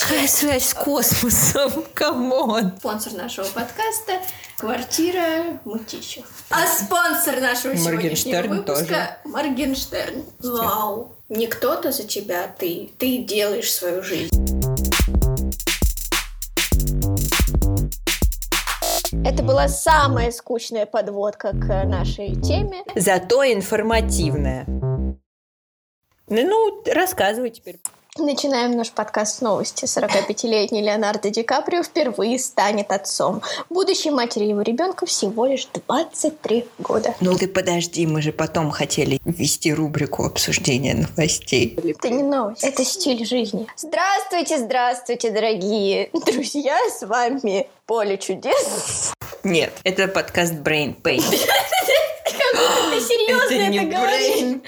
Какая связь с космосом? Камон! Спонсор нашего подкаста – Квартира Мутища. А спонсор нашего сегодняшнего выпуска – Моргенштерн. Вау! Не кто-то за тебя, ты. Ты делаешь свою жизнь. Это была самая скучная подводка к нашей теме. Зато информативная. Ну, рассказывай теперь. Начинаем наш подкаст с новости. 45-летний Леонардо Ди Каприо впервые станет отцом. Будущей матери его ребенка всего лишь 23 года. Ну ты подожди, мы же потом хотели ввести рубрику обсуждения новостей. Это не новость, это стиль жизни. Здравствуйте, здравствуйте, дорогие друзья, с вами Поле Чудес. Нет, это подкаст Brain Pain. Ты серьезно это говоришь?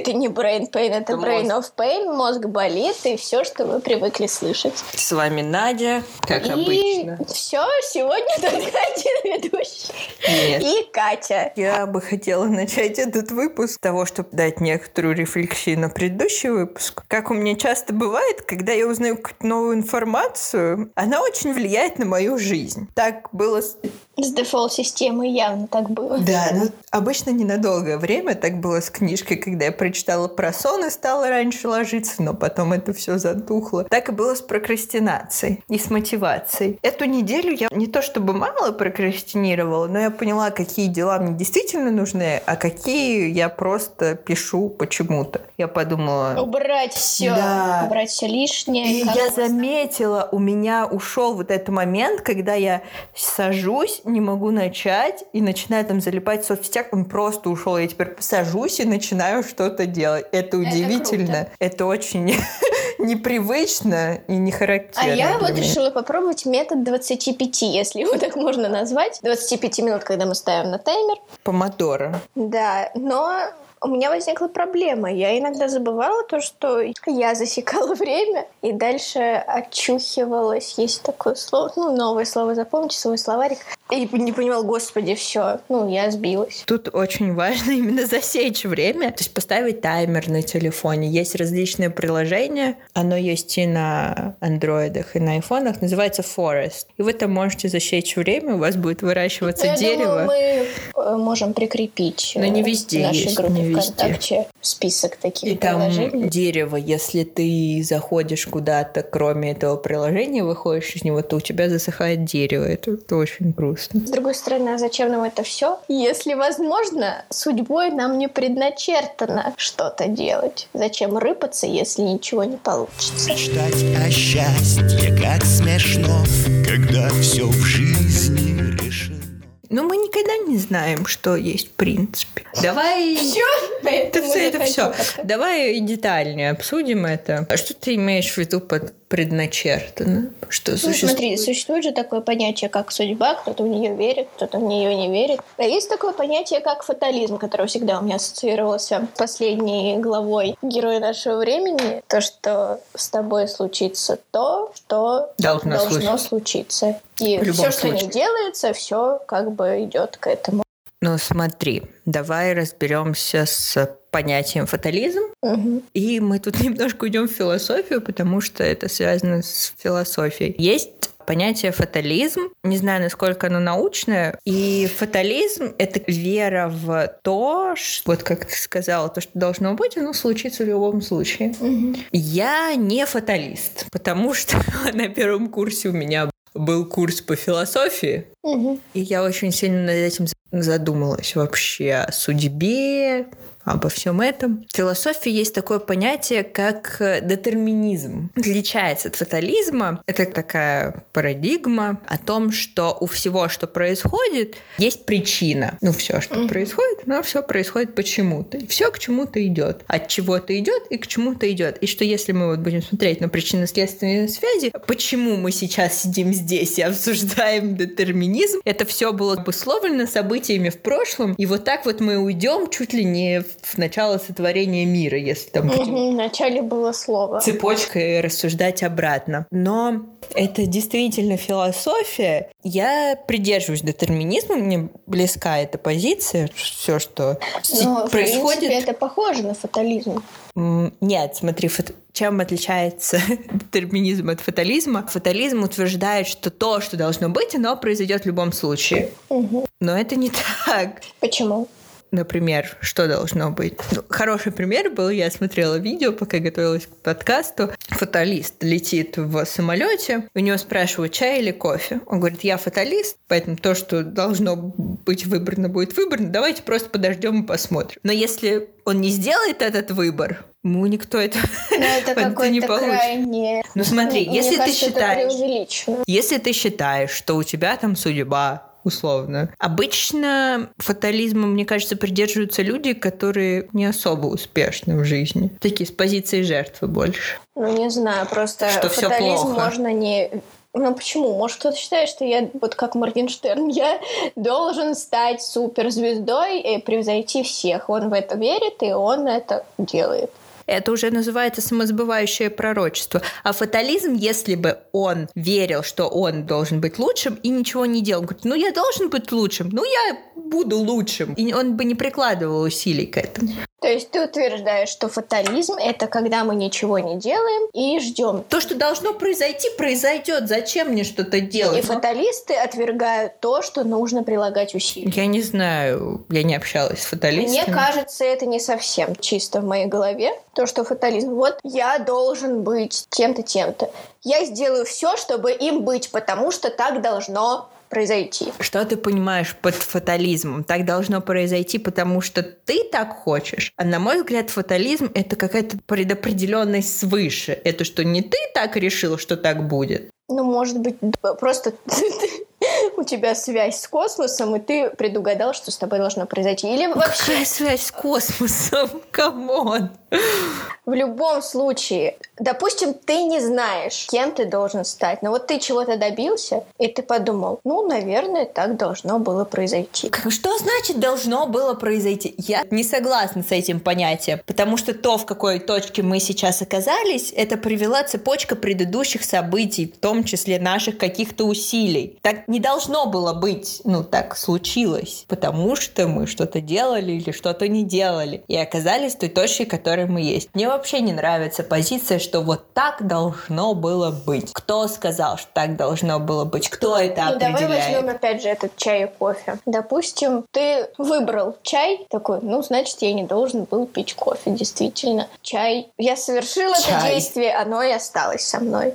Это не Brain Pain, это Brain of Pain. Мозг болит и все, что вы привыкли слышать. С вами Надя, как обычно. И все, сегодня только один ведущий. Нет. И Катя. Я бы хотела начать этот выпуск с того, чтобы дать некоторую рефлексию на предыдущий выпуск. Как у меня часто бывает, когда я узнаю какую-то новую информацию, она очень влияет на мою жизнь. Так было с дефолт-системой, явно так было. Да, ну обычно ненадолгое время так было с книжкой, когда я прочитала про сон и стала раньше ложиться, но потом это все затухло. Так и было с прокрастинацией и с мотивацией. Эту неделю я не то чтобы мало прокрастинировала, но я поняла, какие дела мне действительно нужны, а какие я просто пишу почему-то. Я подумала... Убрать все, да. Убрать все лишнее. И я заметила, у меня ушел вот этот момент, когда я сажусь, не могу начать и начинаю там залипать в соцсетях, он просто ушел. Я теперь сажусь и начинаю что-то делать. Это удивительно. Круто. Это очень непривычно и не характерно. А я вот решила попробовать метод 25, если его так можно назвать. 25 минут, когда мы ставим на таймер. Помодоро. Да, но... У меня возникла проблема. Я иногда забывала то, что я засекала время и дальше очухивалась. Есть такое слово, ну, новое слово, запомните свой словарик. И не понимала, господи, все, ну, я сбилась. Тут очень важно именно засечь время, то есть поставить таймер на телефоне. Есть различные приложения, оно есть и на андроидах, и на айфонах, называется Forest. И вы там можете засечь время, у вас будет выращиваться дерево. Я думаю, мы можем прикрепить. Но не везде есть. Группы ВКонтакте список таких и приложений. Там дерево, если ты заходишь куда-то, кроме этого приложения, выходишь из него, то у тебя засыхает дерево. Это очень грустно. С другой стороны, а зачем нам это все? Если возможно, судьбой нам не предначертано что-то делать. Зачем рыпаться, если ничего не получится? Мечтать о счастье, как смешно, когда все в жизни решено. Но мы никогда не знаем, что есть в принципе. Давай... Все? Это все. Давай детальнее обсудим это. А что ты имеешь в виду под предначертано? Что существует? Ну, смотри, существует же такое понятие, как судьба. Кто-то в нее верит, кто-то в нее не верит. А есть такое понятие, как фатализм, которое всегда у меня ассоциировался с последней главой «Героя нашего времени». То, что с тобой случится то, что должно случиться. И все, что не делается, все как бы идет к этому. Ну смотри, давай разберемся с понятием фатализм. Угу. И мы тут немножко уйдем в философию, потому что это связано с философией. Есть понятие фатализм. Не знаю, насколько оно научное. И фатализм — это вера в то, что, вот как ты сказала, то, что должно быть, оно случится в любом случае. Угу. Я не фаталист, потому что на первом курсе у меня был курс по философии, угу. И я очень сильно над этим задумалась вообще о судьбе, обо всем этом. В философии есть такое понятие, как детерминизм. Отличается от фатализма. Это такая парадигма о том, что у всего, что происходит, есть причина. Ну, все, что происходит, но все происходит почему-то. Все к чему-то идет. От чего-то идет и к чему-то идет. И что если мы вот будем смотреть на причинно-следственные связи, почему мы сейчас сидим здесь и обсуждаем детерминизм, это все было обусловлено событиями в прошлом, и вот так вот мы уйдем чуть ли не в начало сотворения мира, если там... В начале было слово. Цепочкой рассуждать обратно. Но это действительно философия. Я придерживаюсь детерминизма, мне близка эта позиция, все, что происходит... Но, в принципе, это похоже на фатализм. Нет, смотри, Чем отличается детерминизм от фатализма? Фатализм утверждает, что то, что должно быть, оно произойдет в любом случае. Угу. Но это не так. Почему? Например, что должно быть? Ну, хороший пример был, я смотрела видео, пока готовилась к подкасту. Фаталист летит в самолете, у него спрашивают, чай или кофе. Он говорит, я фаталист, поэтому то, что должно быть выбрано, будет выбрано. Давайте просто подождем и посмотрим. Но если он не сделает этот выбор, ему никто это не получит. Ну смотри, если ты считаешь, что у тебя там судьба, условно. Обычно фатализма, мне кажется, придерживаются люди, которые не особо успешны в жизни. Такие с позиции жертвы больше. Ну, не знаю, просто что фатализм можно не... Ну, почему? Может, кто-то считает, что я, вот как Моргенштерн, я должен стать суперзвездой и превзойти всех. Он в это верит, и он это делает. Это уже называется самосбывающее пророчество. А фатализм, если бы он верил, что он должен быть лучшим, и ничего не делал. Он говорит, ну я должен быть лучшим, ну я буду лучшим. И он бы не прикладывал усилий к этому. То есть ты утверждаешь, что фатализм — это когда мы ничего не делаем и ждем. То, что должно произойти, произойдет. Зачем мне что-то делать? И фаталисты отвергают то, что нужно прилагать усилия. Я не знаю, я не общалась с фаталистами. Мне кажется, это не совсем чисто в моей голове. То, что фатализм. Вот я должен быть тем-то, тем-то. Я сделаю все, чтобы им быть, потому что так должно произойти. Что ты понимаешь под фатализмом? Так должно произойти, потому что ты так хочешь. А на мой взгляд, фатализм — это какая-то предопределенность свыше. Это что, не ты так решил, что так будет? Ну, может быть, просто у тебя связь с космосом, и ты предугадал, что с тобой должно произойти. Или вообще... Какая связь с космосом? Камон! В любом случае, допустим, ты не знаешь, кем ты должен стать, но вот ты чего-то добился, и ты подумал, ну, наверное, так должно было произойти. Что значит «должно было произойти»? Я не согласна с этим понятием, потому что то, в какой точке мы сейчас оказались, это привела цепочка предыдущих событий, в том числе наших каких-то усилий. Так не должно было быть, ну, так случилось, потому что мы что-то делали или что-то не делали, и оказались в той точке, в которой мы есть. Мне вообще не нравится позиция, что вот так должно было быть. Кто сказал, что так должно было быть? Кто это определяет? Давай возьмем опять же этот чай и кофе. Допустим, ты выбрал чай, такой, ну, значит, я не должен был пить кофе, действительно. Чай. Я совершила это действие, оно и осталось со мной.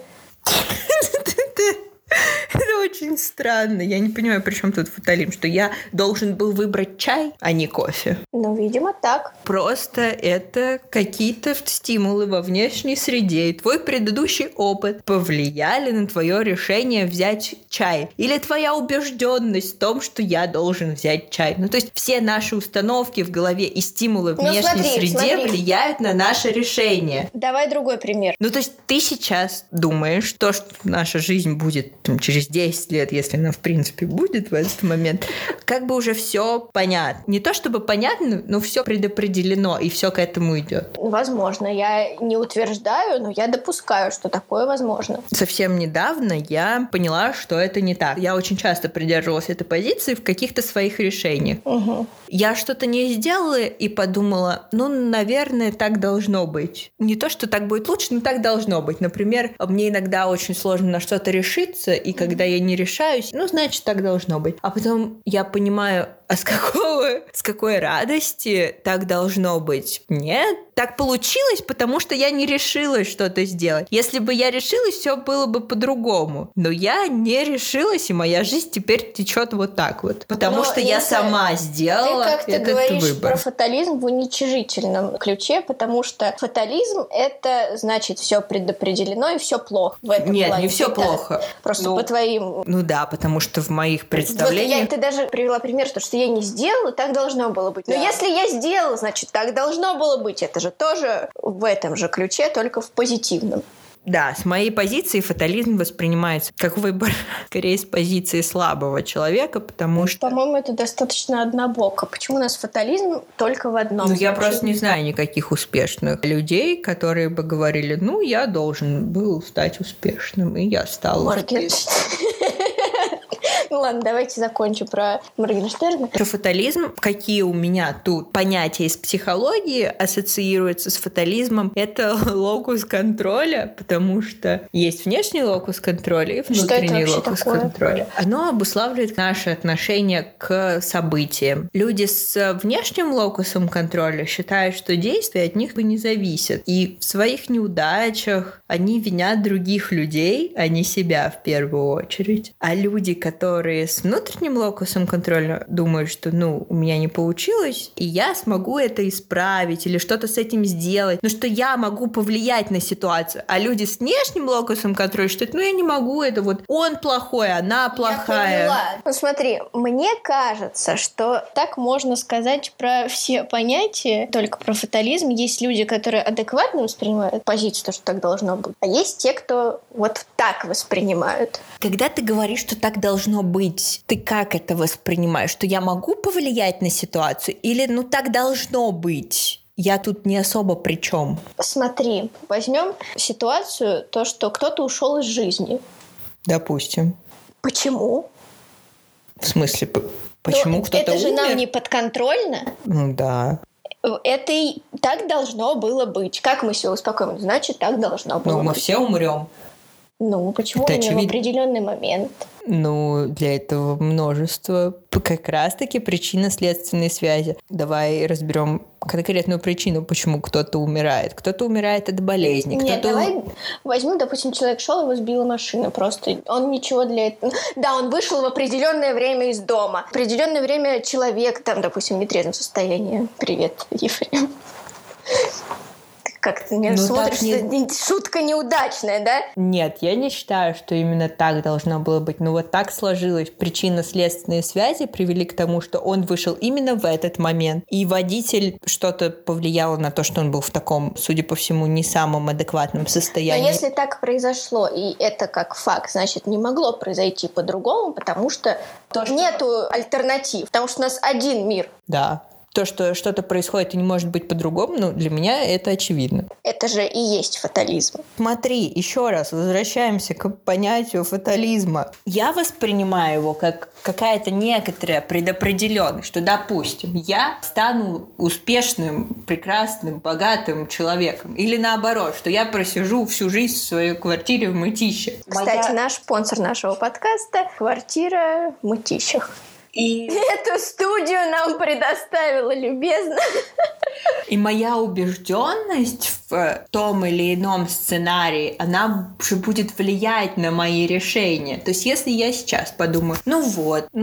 Это очень странно. Я не понимаю, при чем тут фатализм, что я должен был выбрать чай, а не кофе. Ну, видимо, так. Просто это какие-то стимулы во внешней среде. И твой предыдущий опыт повлияли на твое решение взять чай. Или твоя убежденность в том, что я должен взять чай. Ну, то есть все наши установки в голове и стимулы внешней среде влияют на наше решение. Давай другой пример. Ну, то есть ты сейчас думаешь, то, что наша жизнь будет там, через 10 лет, если она в принципе будет в этот момент, как бы уже все понятно. Не то чтобы понятно, но все предопределено, и все к этому идет. Возможно. Я не утверждаю, но я допускаю, что такое возможно. Совсем недавно я поняла, что это не так. Я очень часто придерживалась этой позиции в каких-то своих решениях. Угу. Я что-то не сделала и подумала, ну, наверное, так должно быть. Не то, что так будет лучше, но так должно быть. Например, мне иногда очень сложно на что-то решиться, и когда я не решаюсь, ну, значит, так должно быть. А потом я понимаю, а с какой радости так должно быть? Нет, так получилось, потому что я не решилась что-то сделать. Если бы я решилась, все было бы по-другому. Но я не решилась, и моя жизнь теперь течет вот так вот. Потому что я сама сделала этот выбор. Ты как-то говоришь про фатализм в уничижительном ключе, потому что фатализм — это значит все предопределено и все плохо в этом плане. Нет, не все плохо. Просто по твоим... Ну да, потому что в моих представлениях... Вот ты даже привела пример, что я не сделала, так должно было быть. Но если я сделала, значит, так должно было быть. Это же тоже в этом же ключе, только в позитивном. Да, с моей позиции фатализм воспринимается как выбор, скорее, с позиции слабого человека, потому что... По-моему, это достаточно однобоко. Почему у нас фатализм только в одном? Ну, я просто не знаю никаких успешных людей, которые бы говорили, ну, я должен был стать успешным, и я стала. Моргенштерн. Ну, ладно, давайте закончу про Моргенштерна. Про фатализм. Какие у меня тут понятия из психологии ассоциируются с фатализмом? Это локус контроля, потому что есть внешний локус контроля и внутренний локус контроля. Оно обуславливает наше отношение к событиям. Люди с внешним локусом контроля считают, что действия от них не зависят. И в своих неудачах они винят других людей, а не себя в первую очередь. А люди, которые с внутренним локусом контроля думают, что, у меня не получилось, и я смогу это исправить или что-то с этим сделать, что я могу повлиять на ситуацию. А люди с внешним локусом контроля считают, я не могу, это он плохой, она плохая. Я поняла. Смотри, мне кажется, что так можно сказать про все понятия, только про фатализм. Есть люди, которые адекватно воспринимают позицию, то, что так должно быть, а есть те, кто так воспринимают. Когда ты говоришь, что так должно быть, ты как это воспринимаешь? Что я могу повлиять на ситуацию? Или так должно быть? Я тут не особо при чем. Смотри, возьмем ситуацию, то, что кто-то ушел из жизни. Допустим. Почему? В смысле, почему кто-то умер? Это же нам не подконтрольно. Да. Это и так должно было быть. Как мы себя успокоим? Значит, так должно было быть. Мы все умрем. Почему это именно в определенный момент? Для этого множество как раз-таки причинно-следственной связи. Давай разберем конкретную причину, почему кто-то умирает. Кто-то умирает от болезни. Нет, давай возьмем, допустим, человек шел, его сбила машина просто. Он ничего для этого... Да, он вышел в определенное время из дома. В определенное время человек, допустим, в нетрезвом состоянии. Привет, Ефрем. Как ты меня смотришь, шутка неудачная, да? Нет, я не считаю, что именно так должно было быть. Так сложилось. Причинно-следственные связи привели к тому, что он вышел именно в этот момент. И водитель что-то повлияло на то, что он был в таком, судя по всему, не самом адекватном состоянии. Но если так произошло, и это как факт, значит, не могло произойти по-другому, потому что нету альтернатив. Потому что у нас один мир. Да. То, что что-то происходит и не может быть по-другому, для меня это очевидно. Это же и есть фатализм. Смотри, еще раз возвращаемся к понятию фатализма. Я воспринимаю его как какая-то некоторая предопределенность, что, допустим, я стану успешным, прекрасным, богатым человеком. Или наоборот, что я просижу всю жизнь в своей квартире в Мытище. Кстати, наш спонсор нашего подкаста – «Квартира Мутища». И эту студию нам предоставила любезно. И моя убежденность в том или ином сценарии, она же будет влиять на мои решения. То есть, если я сейчас подумаю,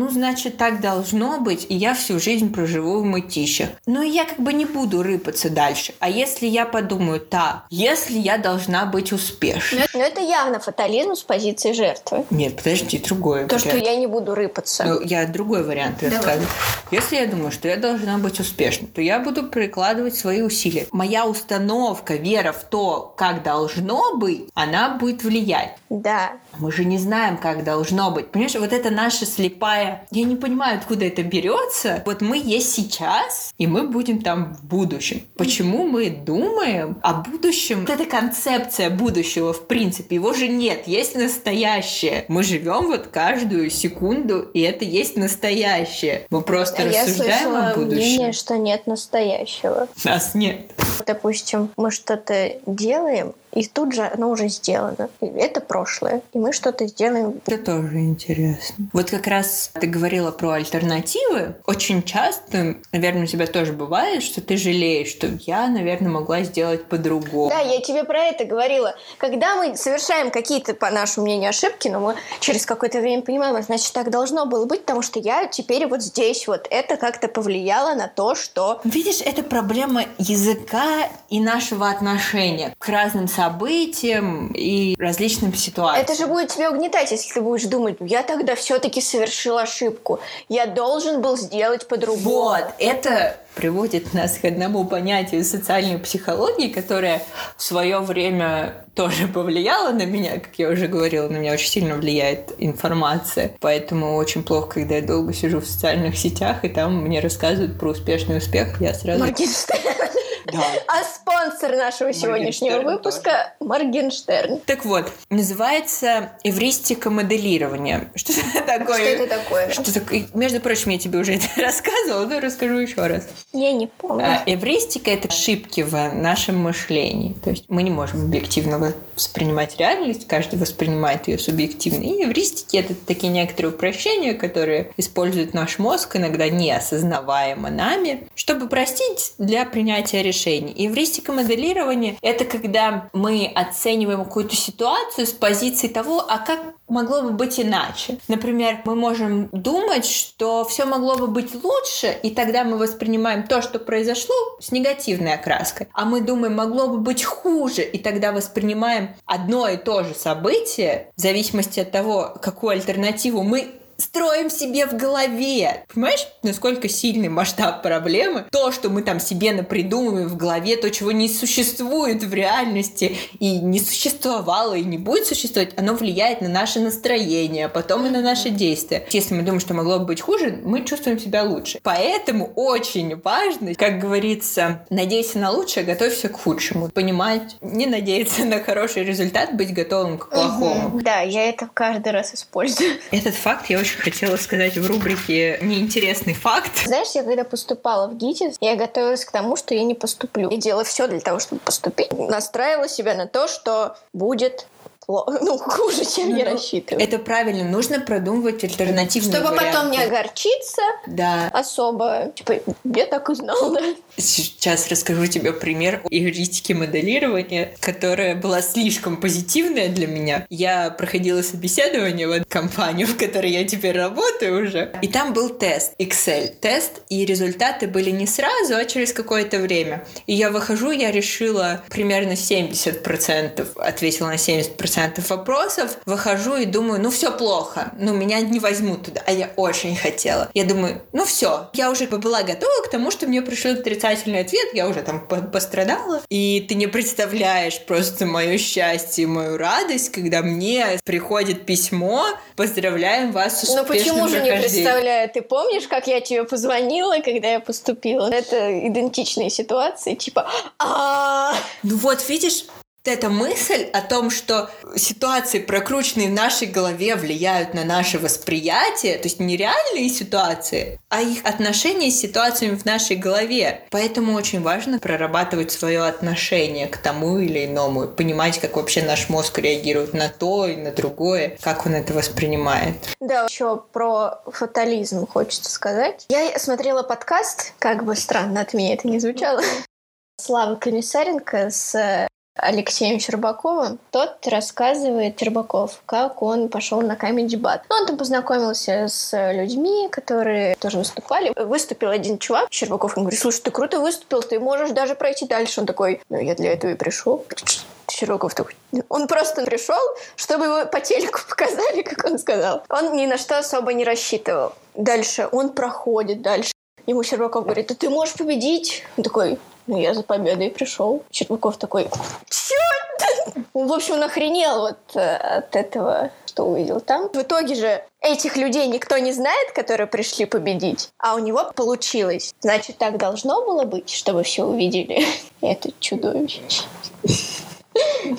значит, так должно быть, и я всю жизнь проживу в мытищах. Я не буду рыпаться дальше. А если я подумаю так, если я должна быть успешной. Это явно фатализм с позиции жертвы. Нет, подожди, другое. То, что я не буду рыпаться. Я другой вариант рассказываю. Если я думаю, что я должна быть успешной, то я буду прикладывать свои усилия. Моя установка, вера в то, как должно быть, она будет влиять. Да. Мы же не знаем, как должно быть. Понимаешь, это наша слепая... Я не понимаю, откуда это берется. Мы есть сейчас, и мы будем там в будущем. Почему мы думаем о будущем? Это концепция будущего, в принципе. Его же нет. Есть настоящее. Мы живем каждую секунду, и это есть настоящее. Мы просто рассуждаем о будущем. Я слышала мнение, что нет настоящего. Нас нет. Допустим, мы что-то делаем, и тут же оно уже сделано. Это прошлое. И мы что-то сделаем. Это тоже интересно. Как раз ты говорила про альтернативы. Очень часто, наверное, у тебя тоже бывает, что ты жалеешь, что я, наверное, могла сделать по-другому. Да, я тебе про это говорила. Когда мы совершаем какие-то, по нашему мнению, ошибки, но мы через какое-то время понимаем, значит, так должно было быть, потому что я теперь здесь это как-то повлияло на то, что... Видишь, это проблема языка и нашего отношения к разным событиям и различным ситуациям. Это же будет тебя угнетать, если ты будешь думать, я тогда все-таки совершил ошибку. Я должен был сделать по-другому. Это приводит нас к одному понятию социальной психологии, которое в свое время тоже повлияло на меня, как я уже говорила, на меня очень сильно влияет информация. Поэтому очень плохо, когда я долго сижу в социальных сетях, и там мне рассказывают про успешный успех, я сразу... Да. А спонсор нашего сегодняшнего выпуска – Моргенштерн. Так вот, называется эвристика моделирования. Что это такое? Что это такое? Что такое? Между прочим, я тебе уже это рассказывала, но расскажу еще раз. Я не помню. Эвристика – это ошибки в нашем мышлении. То есть мы не можем объективно воспринимать реальность, каждый воспринимает ее субъективно. И эвристики – это такие некоторые упрощения, которые использует наш мозг, иногда неосознаваемо нами, чтобы простить для принятия решений. Эвристика моделирования – это когда мы оцениваем какую-то ситуацию с позиции того, а как могло бы быть иначе. Например, мы можем думать, что все могло бы быть лучше, и тогда мы воспринимаем то, что произошло, с негативной окраской. А мы думаем, могло бы быть хуже, и тогда воспринимаем одно и то же событие, в зависимости от того, какую альтернативу мы строим себе в голове. Понимаешь, насколько сильный масштаб проблемы? То, что мы там себе напридумываем в голове, то, чего не существует в реальности, и не существовало, и не будет существовать, оно влияет на наше настроение, а потом и на наши действия. Если мы думаем, что могло бы быть хуже, мы чувствуем себя лучше. Поэтому очень важно, как говорится, надейся на лучшее, готовься к худшему. Понимать, не надеяться на хороший результат, быть готовым к плохому. Да, я это каждый раз использую. Этот факт я очень хотела сказать в рубрике «Неинтересный факт». Знаешь, я когда поступала в ГИТИС, я готовилась к тому, что я не поступлю. Я делала все для того, чтобы поступить. Настраивала себя на то, что будет хуже, чем я рассчитывала. Это правильно. Нужно продумывать альтернативные варианты. Чтобы потом не огорчиться особо. Типа, я так и знала. Сейчас расскажу тебе пример эвристики моделирования, которая была слишком позитивная для меня. Я проходила собеседование в компанию, в которой я теперь работаю уже. И там был тест, Excel-тест, и результаты были не сразу, а через какое-то время. И я выхожу, я решила примерно 70%, ответила на 70% вопросов, выхожу и думаю, все плохо, меня не возьмут туда, а я очень хотела. Я думаю, все, я уже была готова к тому, что мне пришел отрицательный ответ, я уже там пострадала, и ты не представляешь просто мое счастье и мою радость, когда мне приходит письмо: поздравляем вас с успешным прохождением. Ну почему же не представляю? Ты помнишь, как я тебе позвонила, когда я поступила? Это идентичные ситуации, вот видишь, эта мысль о том, что ситуации, прокрученные в нашей голове, влияют на наше восприятие, то есть не реальные ситуации, а их отношения с ситуациями в нашей голове. Поэтому очень важно прорабатывать свое отношение к тому или иному, понимать, как вообще наш мозг реагирует на то и на другое, как он это воспринимает. Да, еще про фатализм хочется сказать. Я смотрела подкаст, как бы странно от меня это не звучало, Слава Комиссаренко с Алексеем Щербаковым. Тот рассказывает, Щербаков, как он пошел на Камеди Батл. Он там познакомился с людьми, которые тоже выступали. Выступил один чувак, Щербаков, он говорит: слушай, ты круто выступил, ты можешь даже пройти дальше. Он такой: я для этого и пришел. Щербаков такой: он просто пришел, чтобы его по телеку показали, как он сказал. Он ни на что особо не рассчитывал. Дальше он проходит, дальше. Ему Щербаков говорит: да ты можешь победить. Он такой: я за победой пришел. Щербаков такой: чё? В общем, он охренел от этого, что увидел там. В итоге же этих людей никто не знает, которые пришли победить, а у него получилось. Значит, так должно было быть, чтобы все увидели. Это чудовище.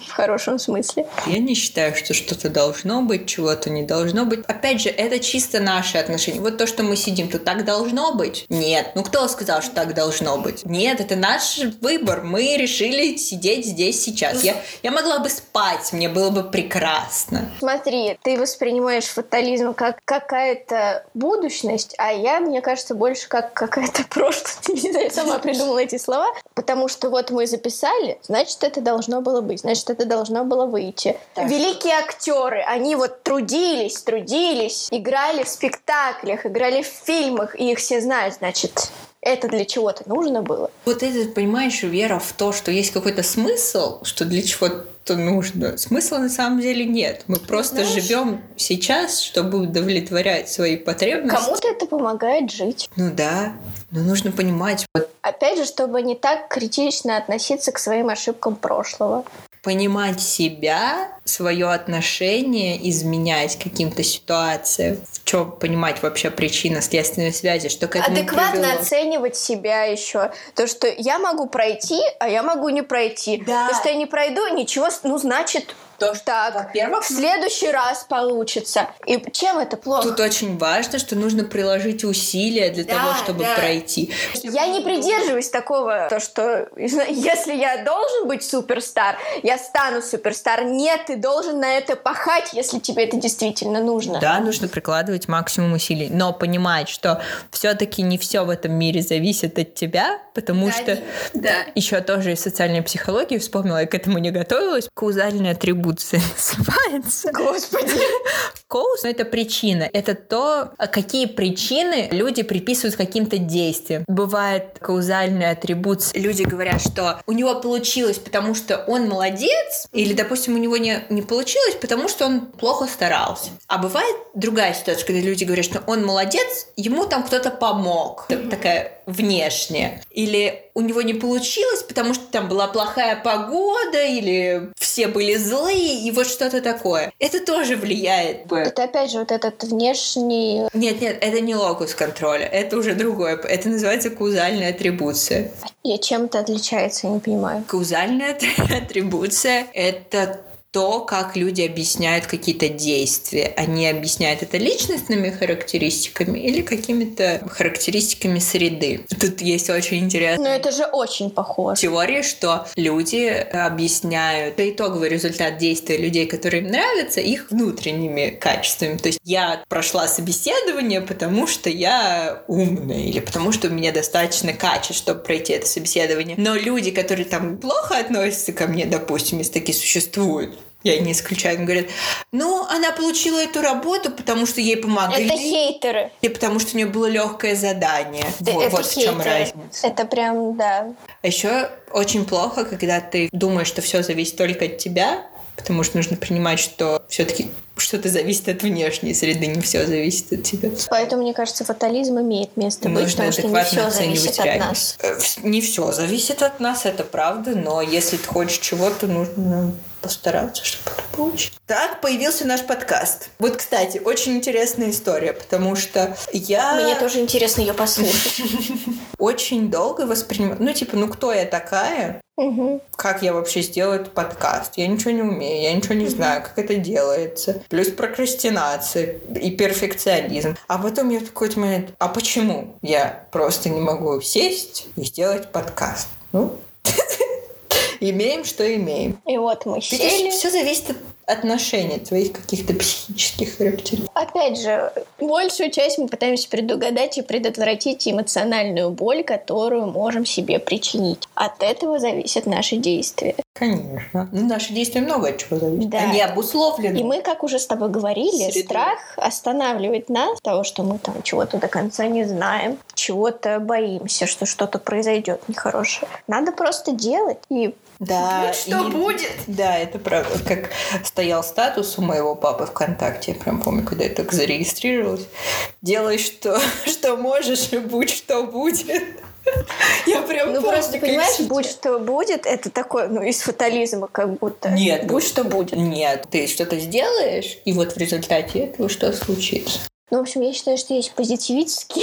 В хорошем смысле. Я не считаю, что что-то должно быть, чего-то не должно быть. Опять же, это чисто наши отношения. Вот то, что мы сидим тут, так должно быть? Нет. Кто сказал, что так должно быть? Нет, это наш выбор. Мы решили сидеть здесь сейчас. Я могла бы спать, мне было бы прекрасно. Смотри, ты воспринимаешь фатализм как какая-то будущность, а я, мне кажется, больше как какая-то прошлость. Не знаю, я сама придумала эти слова. Потому что мы записали, значит, это должно было быть, значит, это должно было выйти. Так. Великие актеры, они трудились, играли в спектаклях, играли в фильмах, и их все знают, значит, это для чего-то нужно было. Это, понимаешь, вера в то, что есть какой-то смысл, что для чего-то нужно. Смысла на самом деле нет. Мы просто живем сейчас, чтобы удовлетворять свои потребности. Кому-то это помогает жить. Да, но нужно понимать. Опять же, чтобы не так критично относиться к своим ошибкам прошлого. понимать себя, свое отношение, изменять каким-то ситуациям. В чем понимать вообще причина следственной связи, что к этому адекватно привело. Оценивать себя еще. То, что я могу пройти, а я могу не пройти. Да. То, что я не пройду, ничего, ну, значит... То, что, так, во-первых, в следующий раз получится. И чем это плохо? Тут очень важно, что нужно приложить усилия для того, чтобы пройти. Я не придерживаюсь такого, то, что если я должен быть суперстар, я стану суперстар. Нет, ты должен на это пахать, если тебе это действительно нужно. Да, нужно прикладывать максимум усилий. Но понимать, что все-таки не все в этом мире зависит от тебя, потому что еще тоже из социальной психологии вспомнила, я к этому не готовилась, каузальный атрибут называется. Господи. Коуз, но это причина. Это то, какие причины люди приписывают каким-то действиям. Бывает каузальный атрибут. Люди говорят, что у него получилось, потому что он молодец, или, допустим, у него не получилось, потому что он плохо старался. А бывает другая ситуация, когда люди говорят, что он молодец, ему там кто-то помог. Такая внешняя. Или у него не получилось, потому что там была плохая погода, или все были злые, и вот что-то такое. Это тоже влияет. Это опять же вот этот внешний... Нет, это не локус контроля, это уже другое. Это называется каузальная атрибуция. И чем это отличается, я не понимаю. Каузальная атрибуция — это то, как люди объясняют какие-то действия. Они объясняют это личностными характеристиками или какими-то характеристиками среды. Тут есть очень интересно. Но это же очень похоже. Теория, что люди объясняют итоговый результат действия людей, которые им нравятся, их внутренними качествами. То есть я прошла собеседование, потому что я умная или потому что у меня достаточно качеств, чтобы пройти это собеседование. Но люди, которые там плохо относятся ко мне, допустим, если такие существуют, я не исключаю, говорят, ну, она получила эту работу, потому что ей помогли. Это хейтеры. И потому что у нее было легкое задание. Вот в чем разница. Это прям, да. А еще очень плохо, когда ты думаешь, что все зависит только от тебя, потому что нужно принимать, что все-таки что-то зависит от внешней среды, не все зависит от тебя. Поэтому, мне кажется, фатализм имеет место быть, потому что не все зависит от нас. Не все зависит от нас, это правда, но если ты хочешь чего-то, нужно постараться, чтобы это получить. Так появился наш подкаст. Вот, кстати, очень интересная история, потому что я... Мне тоже интересно ее послушать. Очень долго воспринимала... Ну, типа, ну кто я такая? Как я вообще сделаю этот подкаст? Я ничего не умею, я ничего не знаю, как это делается. Плюс прокрастинация и перфекционизм. А потом я в какой-то момент... А почему я просто не могу сесть и сделать подкаст? Ну... Имеем, что имеем. И вот мы сели. Все зависит от отношений, твоих каких-то психических характеристик. Опять же, большую часть мы пытаемся предугадать и предотвратить эмоциональную боль, которую можем себе причинить. От этого зависят наши действия. Конечно. Ну, наши действия много от чего зависят. Да. Они обусловлены. И мы, как уже с тобой говорили, страх останавливает нас от того, что мы там чего-то до конца не знаем, чего-то боимся, что что-то произойдет нехорошее. Надо просто делать и... Да, ну, что и, будет? Да, это правда. Как стоял статус у моего папы ВКонтакте, я прям помню, когда я так зарегистрировалась. Делай, что можешь, и будь, что будет. Я прям ну просто, понимаешь, будь что будет, это такое, ну, из фатализма как будто. Нет. Будь что будет. Нет, ты что-то сделаешь, и вот в результате этого что случится? Ну, в общем, я считаю, что есть позитивистский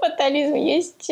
фатализм, есть...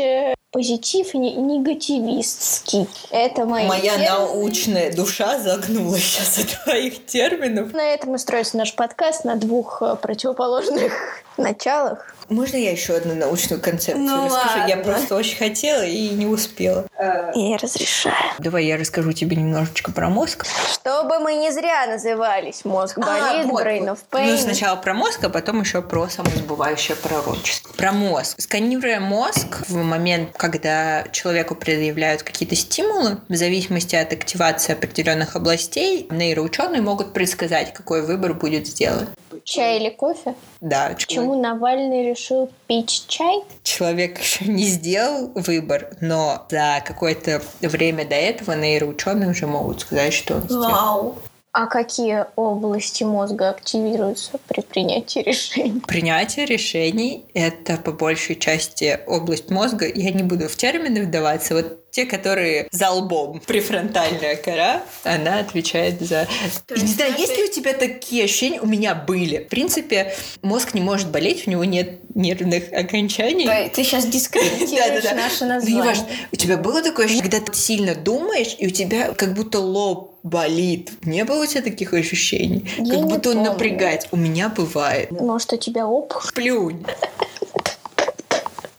позитив и негативистский. Это моя научная душа загнула сейчас от твоих терминов. На этом и строится наш подкаст, на двух противоположных началах. Можно я еще одну научную концепцию расскажу? Ладно. Я просто очень хотела и не успела. Я разрешаю. Давай я расскажу тебе немножечко про мозг. Чтобы мы не зря назывались «Мозг болит», «Brain of Pain». Ну, сначала про мозг, а потом еще про самосбывающее пророчество. Про мозг. Сканируя мозг в момент, когда человеку предъявляют какие-то стимулы, в зависимости от активации определенных областей, нейроученые могут предсказать, какой выбор будет сделан. Чай или кофе? Да. Почему Навальный решил пить чай? Человек еще не сделал выбор, но за какое-то время до этого нейроученые уже могут сказать, что он сделал. Вау! А какие области мозга активируются при принятии решений? Принятие решений — это по большей части область мозга. Я не буду в термины вдаваться. Вот Те, которые за лбом. Префронтальная кора, она отвечает за... Не знаю, есть ли у тебя такие ощущения? У меня были. В принципе, мозг не может болеть, у него нет нервных окончаний. Ты сейчас дискредитируешь наше название. У тебя было такое ощущение, когда ты сильно думаешь, и у тебя как будто лоб болит. Не было у тебя таких ощущений? Как будто он напрягает. У меня бывает. Может, у тебя опухоль? Плюнь.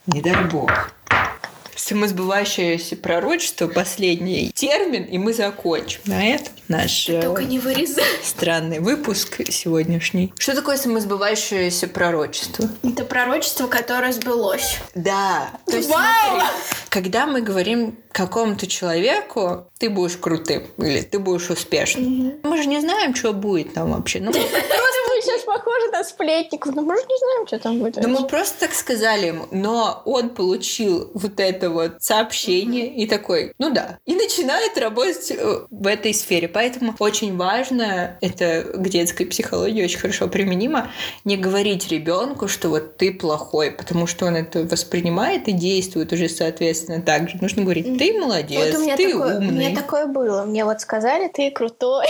Не дай бог. Самосбывающееся пророчество, последний термин, и мы закончим. На этом наш странный выпуск сегодняшний. Что такое самосбывающееся пророчество? Это пророчество, которое сбылось. Да. То есть, смотри, когда мы говорим какому-то человеку, ты будешь крутым или ты будешь успешным. Угу. Мы же не знаем, что будет нам вообще. Ну, сейчас похоже на сплетников, но мы же не знаем, что там будет. Да мы просто так сказали ему, но он получил вот это вот сообщение и такой, ну да, и начинает работать в этой сфере. Поэтому очень важно, это к детской психологии очень хорошо применимо, не говорить ребенку, что вот ты плохой, потому что он это воспринимает и действует уже соответственно так же. Нужно говорить, ты молодец, вот ты умный. У меня такое было, мне вот сказали, ты крутой.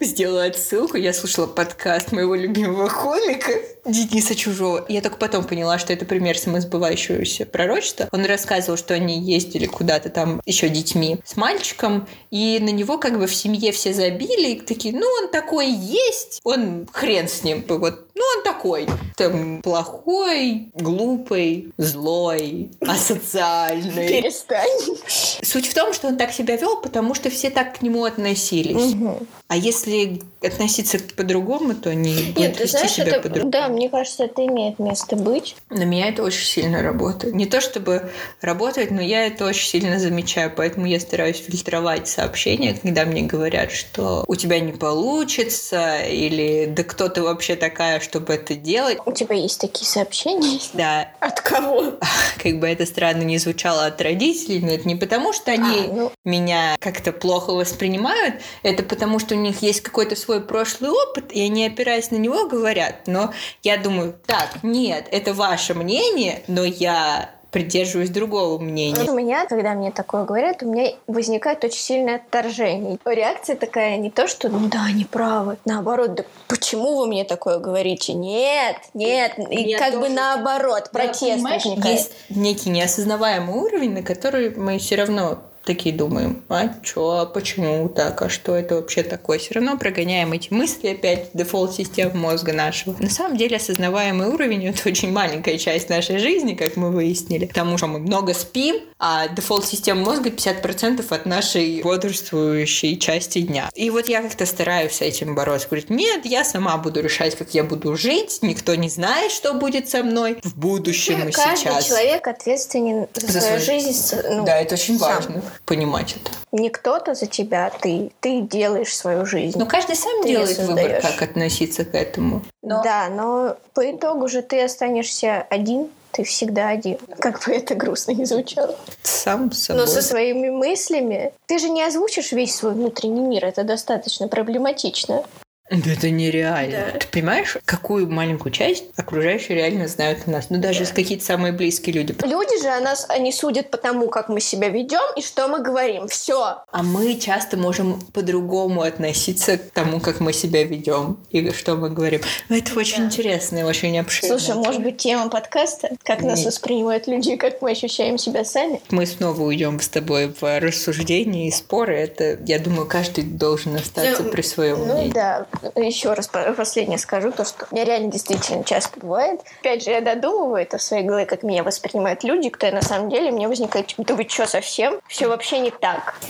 Сделаю отсылку, я слушала подкаст моего любимого комика Диди со чужого. Я только потом поняла, что это пример самосбывающегося пророчества. Он рассказывал, что они ездили куда-то там еще детьми с мальчиком, и на него как бы в семье все забили, и такие, ну он такой есть, он хрен с ним, вот, ну он такой, там, плохой, глупый, злой, асоциальный. Перестань. Суть в том, что он так себя вел, потому что все так к нему относились. Угу. А если относиться по-другому, то не будет вести себя по-другому. Да, мне кажется, это имеет место быть. На меня это очень сильно работает. Не то чтобы работает, но я это очень сильно замечаю. Поэтому я стараюсь фильтровать сообщения, когда мне говорят, что у тебя не получится, или да кто ты вообще такая, чтобы это делать. У тебя есть такие сообщения? Да. От кого? Как бы это странно не звучало, от родителей, но это не потому, что они меня как-то плохо воспринимают, это потому, что у них есть какой-то свой прошлый опыт, и они, опираясь на него, говорят. Но я думаю, так, нет, это ваше мнение, но я придерживаюсь другого мнения. У меня, когда мне такое говорят, у меня возникает очень сильное отторжение. Реакция такая не то, что «ну да, они правы», наоборот, «да почему вы мне такое говорите?» Нет, нет, и как тоже... бы наоборот, протест возникает. Есть некий неосознаваемый уровень, на который мы все равно... такие думаем, а чё, а почему так, а что это вообще такое? Все равно прогоняем эти мысли опять в дефолт-систему мозга нашего. На самом деле осознаваемый уровень — это очень маленькая часть нашей жизни, как мы выяснили, потому что мы много спим, а дефолт-система мозга 50% от нашей бодрствующей части дня. И вот я как-то стараюсь с этим бороться. Говорю, нет, я сама буду решать, как я буду жить, никто не знает, что будет со мной в будущем и сейчас. Каждый человек ответственен за свою жизнь. Да, это очень важно. Понимать это. Не кто-то за тебя, ты делаешь свою жизнь. Но каждый сам делает выбор, как относиться к этому. Да, но по итогу же ты останешься один. Ты всегда один. Как бы это грустно ни звучало. Сам собой. Но со своими мыслями. Ты же не озвучишь весь свой внутренний мир. Это достаточно проблематично. Да это нереально. Да. Ты понимаешь, какую маленькую часть окружающие реально знают о нас? Ну, даже какие-то самые близкие люди. Люди же о нас, они судят по тому, как мы себя ведем и что мы говорим. Все. А мы часто можем по-другому относиться к тому, как мы себя ведем и что мы говорим. Это очень интересно и очень обширно. Слушай, может быть, тема подкаста? Как нас воспринимают люди, как мы ощущаем себя сами? Мы снова уйдем с тобой в рассуждения и споры. Это, я думаю, каждый должен остаться при своем мнении. Ну да. Еще раз последнее скажу, то, что у меня реально действительно часто бывает. Опять же, я додумываю это в своей голове, как меня воспринимают люди, кто я на самом деле. Мне возникает, да вы что, совсем? Все вообще не так.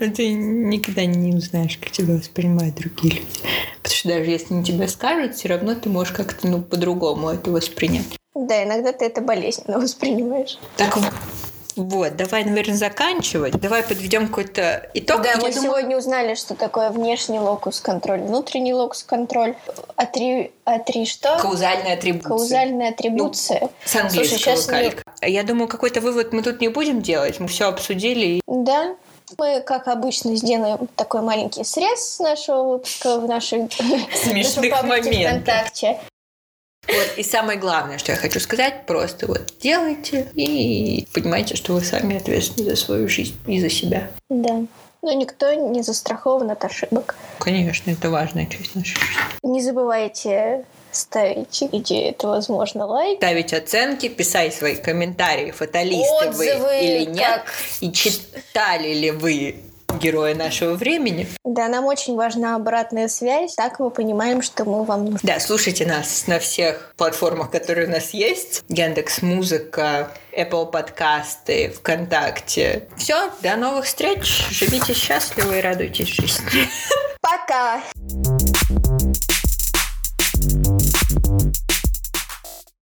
Но ты никогда не узнаешь, как тебя воспринимают другие люди. Потому что даже если они тебе скажут, все равно ты можешь как-то по-другому это воспринять. Да, иногда ты это болезненно воспринимаешь. Так вот. Вот, давай, наверное, заканчивать. Давай подведем какой-то итог. Да, мы сегодня узнали, что такое внешний локус-контроль, внутренний локус-контроль, что? Каузальная атрибуция. Каузальная атрибуция. Ну, с английского калька. Я думаю, какой-то вывод мы тут не будем делать. Мы все обсудили. Да. Мы, как обычно, сделаем такой маленький срез нашего выпуска в нашей паблике ВКонтакте. Вот. И самое главное, что я хочу сказать, просто вот делайте и понимайте, что вы сами ответственны за свою жизнь и за себя. Да. Но никто не застрахован от ошибок. Конечно, это важная часть нашей жизни. Не забывайте ставить, где это возможно, лайк. Ставить оценки, писать свои комментарии, фаталисты отзывы, вы или нет. Как... И читали ли вы «Героя нашего времени». Да, нам очень важна обратная связь. Так мы понимаем, что мы вам нужны. Да, слушайте нас на всех платформах, которые у нас есть. Яндекс.Музыка, Apple подкасты, ВКонтакте. Все, до новых встреч. Живите счастливо и радуйтесь жизни. Пока!